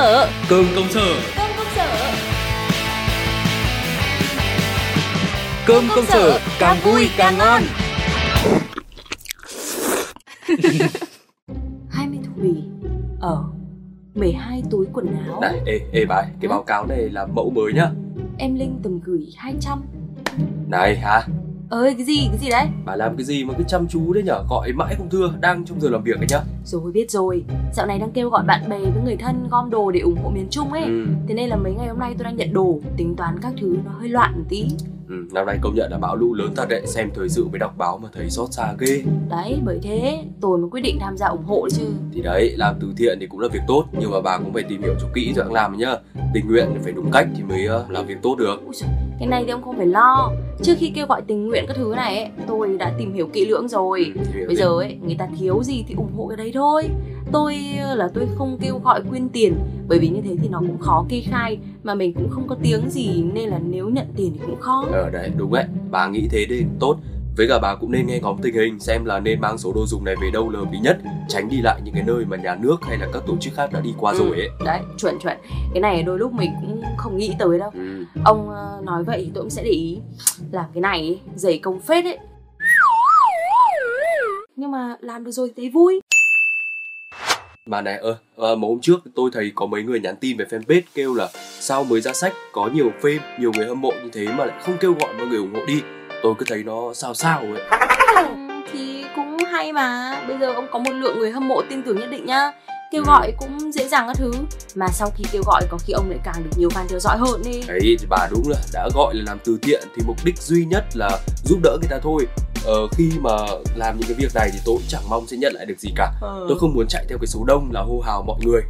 sở. Cơm công sở. Cơm công sở. Cơm công sở càng vui càng ngon. 20 thùy ở 12 túi quần áo. Này, ê bà ơi, cái báo cáo này là mẫu mới nhá. Em Linh tầm gửi 200. Này hả? Ơi cái gì đấy? Bà làm cái gì mà cứ chăm chú đấy nhở? Gọi mãi không thưa, đang trong giờ làm việc đấy nhá. Rồi biết rồi, dạo này đang kêu gọi bạn bè với người thân gom đồ để ủng hộ miền Trung ấy. Thế nên là mấy ngày hôm nay tôi đang nhận đồ, tính toán các thứ nó hơi loạn một tí. Năm nay công nhận là bão lũ lớn thật đấy, xem thời sự mới đọc báo mà thấy xót xa ghê. Đấy, bởi thế tôi mới quyết định tham gia ủng hộ chứ. Thì đấy, làm từ thiện thì cũng là việc tốt, nhưng mà bà cũng phải tìm hiểu cho kỹ rồi làm nhá. Tình nguyện phải đúng cách thì mới làm việc tốt được. Ui trời, cái này thì ông không phải lo. Trước khi kêu gọi tình nguyện các thứ này ấy, tôi đã tìm hiểu kỹ lưỡng rồi. Bây giờ ấy, người ta thiếu gì thì ủng hộ cái đấy thôi. Tôi không kêu gọi quyên tiền, bởi vì như thế thì nó cũng khó kê khai, mà mình cũng không có tiếng gì, nên là nếu nhận tiền thì cũng khó. Đấy, đúng đấy, bà nghĩ thế nên tốt. Với cả bà cũng nên nghe ngóng tình hình, xem là nên mang số đồ dùng này về đâu là hợp lý nhất, tránh đi lại những cái nơi mà nhà nước hay là các tổ chức khác đã đi qua rồi ấy. Đấy, chuẩn. Cái này đôi lúc mình cũng không nghĩ tới đâu. Ông nói vậy thì tôi cũng sẽ để ý. Làm cái này dày công phết ấy. Nhưng mà làm được rồi thấy vui. Bà này, mà hôm trước tôi thấy có mấy người nhắn tin về fanpage kêu là sao mới ra sách, có nhiều fame, nhiều người hâm mộ như thế mà lại không kêu gọi mọi người ủng hộ đi. Tôi cứ thấy nó sao ấy. Thì cũng hay mà, bây giờ ông có một lượng người hâm mộ tin tưởng nhất định nhá. Kêu gọi cũng dễ dàng các thứ, mà sau khi kêu gọi có khi ông lại càng được nhiều fan theo dõi hơn đi. Đấy, thì bà đúng là đã gọi là làm từ thiện thì mục đích duy nhất là giúp đỡ người ta thôi. Khi mà làm những cái việc này thì tôi cũng chẳng mong sẽ nhận lại được gì cả. Tôi không muốn chạy theo cái số đông là hô hào mọi người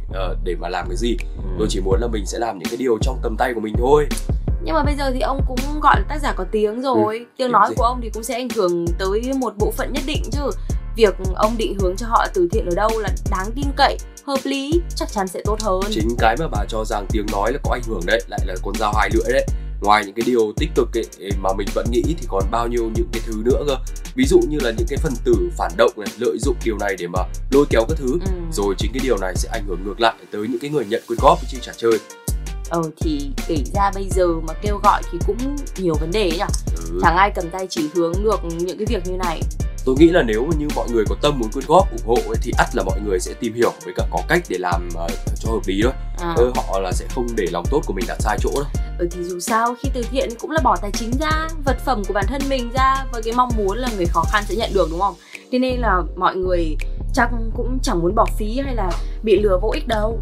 để mà làm cái gì. Tôi chỉ muốn là mình sẽ làm những cái điều trong tầm tay của mình thôi. Nhưng mà bây giờ thì ông cũng gọi là tác giả có tiếng rồi. Tiếng nói của ông thì cũng sẽ ảnh hưởng tới một bộ phận nhất định chứ. Việc ông định hướng cho họ từ thiện ở đâu là đáng tin cậy, hợp lý, chắc chắn sẽ tốt hơn. Chính cái mà bà cho rằng tiếng nói là có ảnh hưởng đấy, lại là con dao hai lưỡi đấy. Ngoài những cái điều tích cực ấy, mà mình vẫn nghĩ thì còn bao nhiêu những cái thứ nữa cơ. Ví dụ như là những cái phần tử phản động này, lợi dụng điều này để mà lôi kéo các thứ. Rồi chính cái điều này sẽ ảnh hưởng ngược lại tới những cái người nhận quyên góp chứ chả chơi. Thì kể ra bây giờ mà kêu gọi thì cũng nhiều vấn đề ấy nhỉ. Chẳng ai cầm tay chỉ hướng được những cái việc như này. Tôi nghĩ là nếu như mọi người có tâm muốn quyên góp ủng hộ ấy, thì ắt là mọi người sẽ tìm hiểu với cả có cách để làm cho hợp lý thôi. Họ là sẽ không để lòng tốt của mình đặt sai chỗ đâu. Thì dù sao khi từ thiện cũng là bỏ tài chính ra, vật phẩm của bản thân mình ra, với cái mong muốn là người khó khăn sẽ nhận được, đúng không? Thế nên là mọi người chắc cũng chẳng muốn bỏ phí hay là bị lừa vô ích đâu.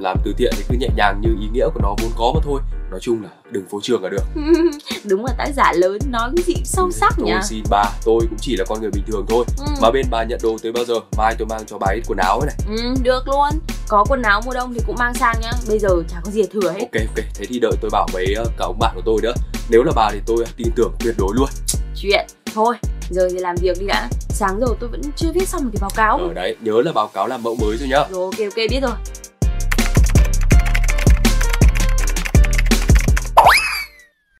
Làm từ thiện thì cứ nhẹ nhàng như ý nghĩa của nó vốn có mà thôi. Nói chung là đừng phô trương là được. Đúng là tác giả lớn nói cái gì sâu sắc nhỉ. Tôi xin bà, tôi cũng chỉ là con người bình thường thôi. Mà bên bà nhận đồ tới bao giờ? Mai tôi mang cho bà ít quần áo ấy này. Được luôn. Có quần áo mùa đông thì cũng mang sang nhá. Bây giờ chả có gì thừa hết. Ok, thế thì đợi tôi bảo mấy cả ông bạn của tôi nữa. Nếu là bà thì tôi tin tưởng tuyệt đối luôn. Chuyện, thôi, giờ thì làm việc đi đã. Sáng rồi tôi vẫn chưa viết xong cái báo cáo. Đấy, nhớ là báo cáo làm mẫu mới rồi nhá. Rồi, ok, biết rồi.